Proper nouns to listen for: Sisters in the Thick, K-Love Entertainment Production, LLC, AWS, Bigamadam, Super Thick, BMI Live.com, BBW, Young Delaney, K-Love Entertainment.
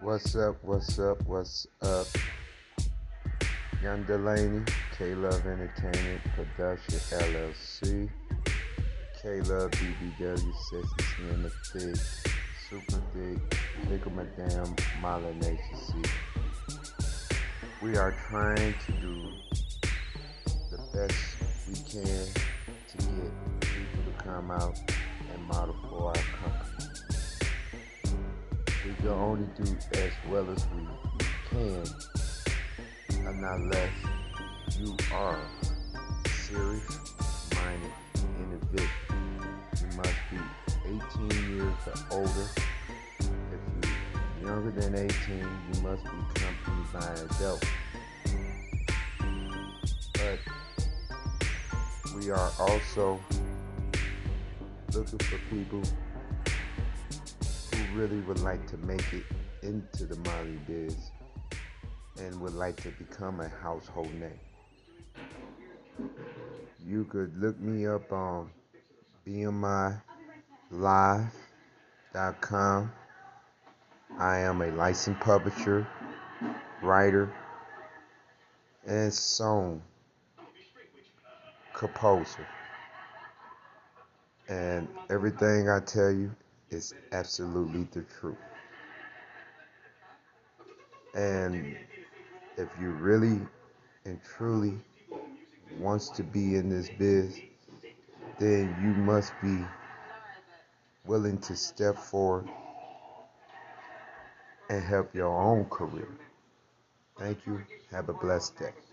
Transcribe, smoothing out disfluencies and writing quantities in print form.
What's up, what's up, what's up? Young Delaney, K-Love Entertainment Production, LLC. K-Love, BBW, Sisters in the Thick, Super Thick, Bigamadam, Marlon HC. We are trying to do the best we can to get people to come out and model for our company. We can only do as well as we can, and not less. You are serious-minded individual. You must be 18 years or older. If you're younger than 18, you must be accompanied by an adult. But we are also looking for people who really would like to make it into the modeling biz and would like to become a household name. You could look me up on BMI Live.com. I am a licensed publisher, writer, and song composer. And everything I tell you is absolutely the truth. And if you really and truly wants to be in this biz, then you must be willing to step forward and help your own career. Thank you. Have a blessed day.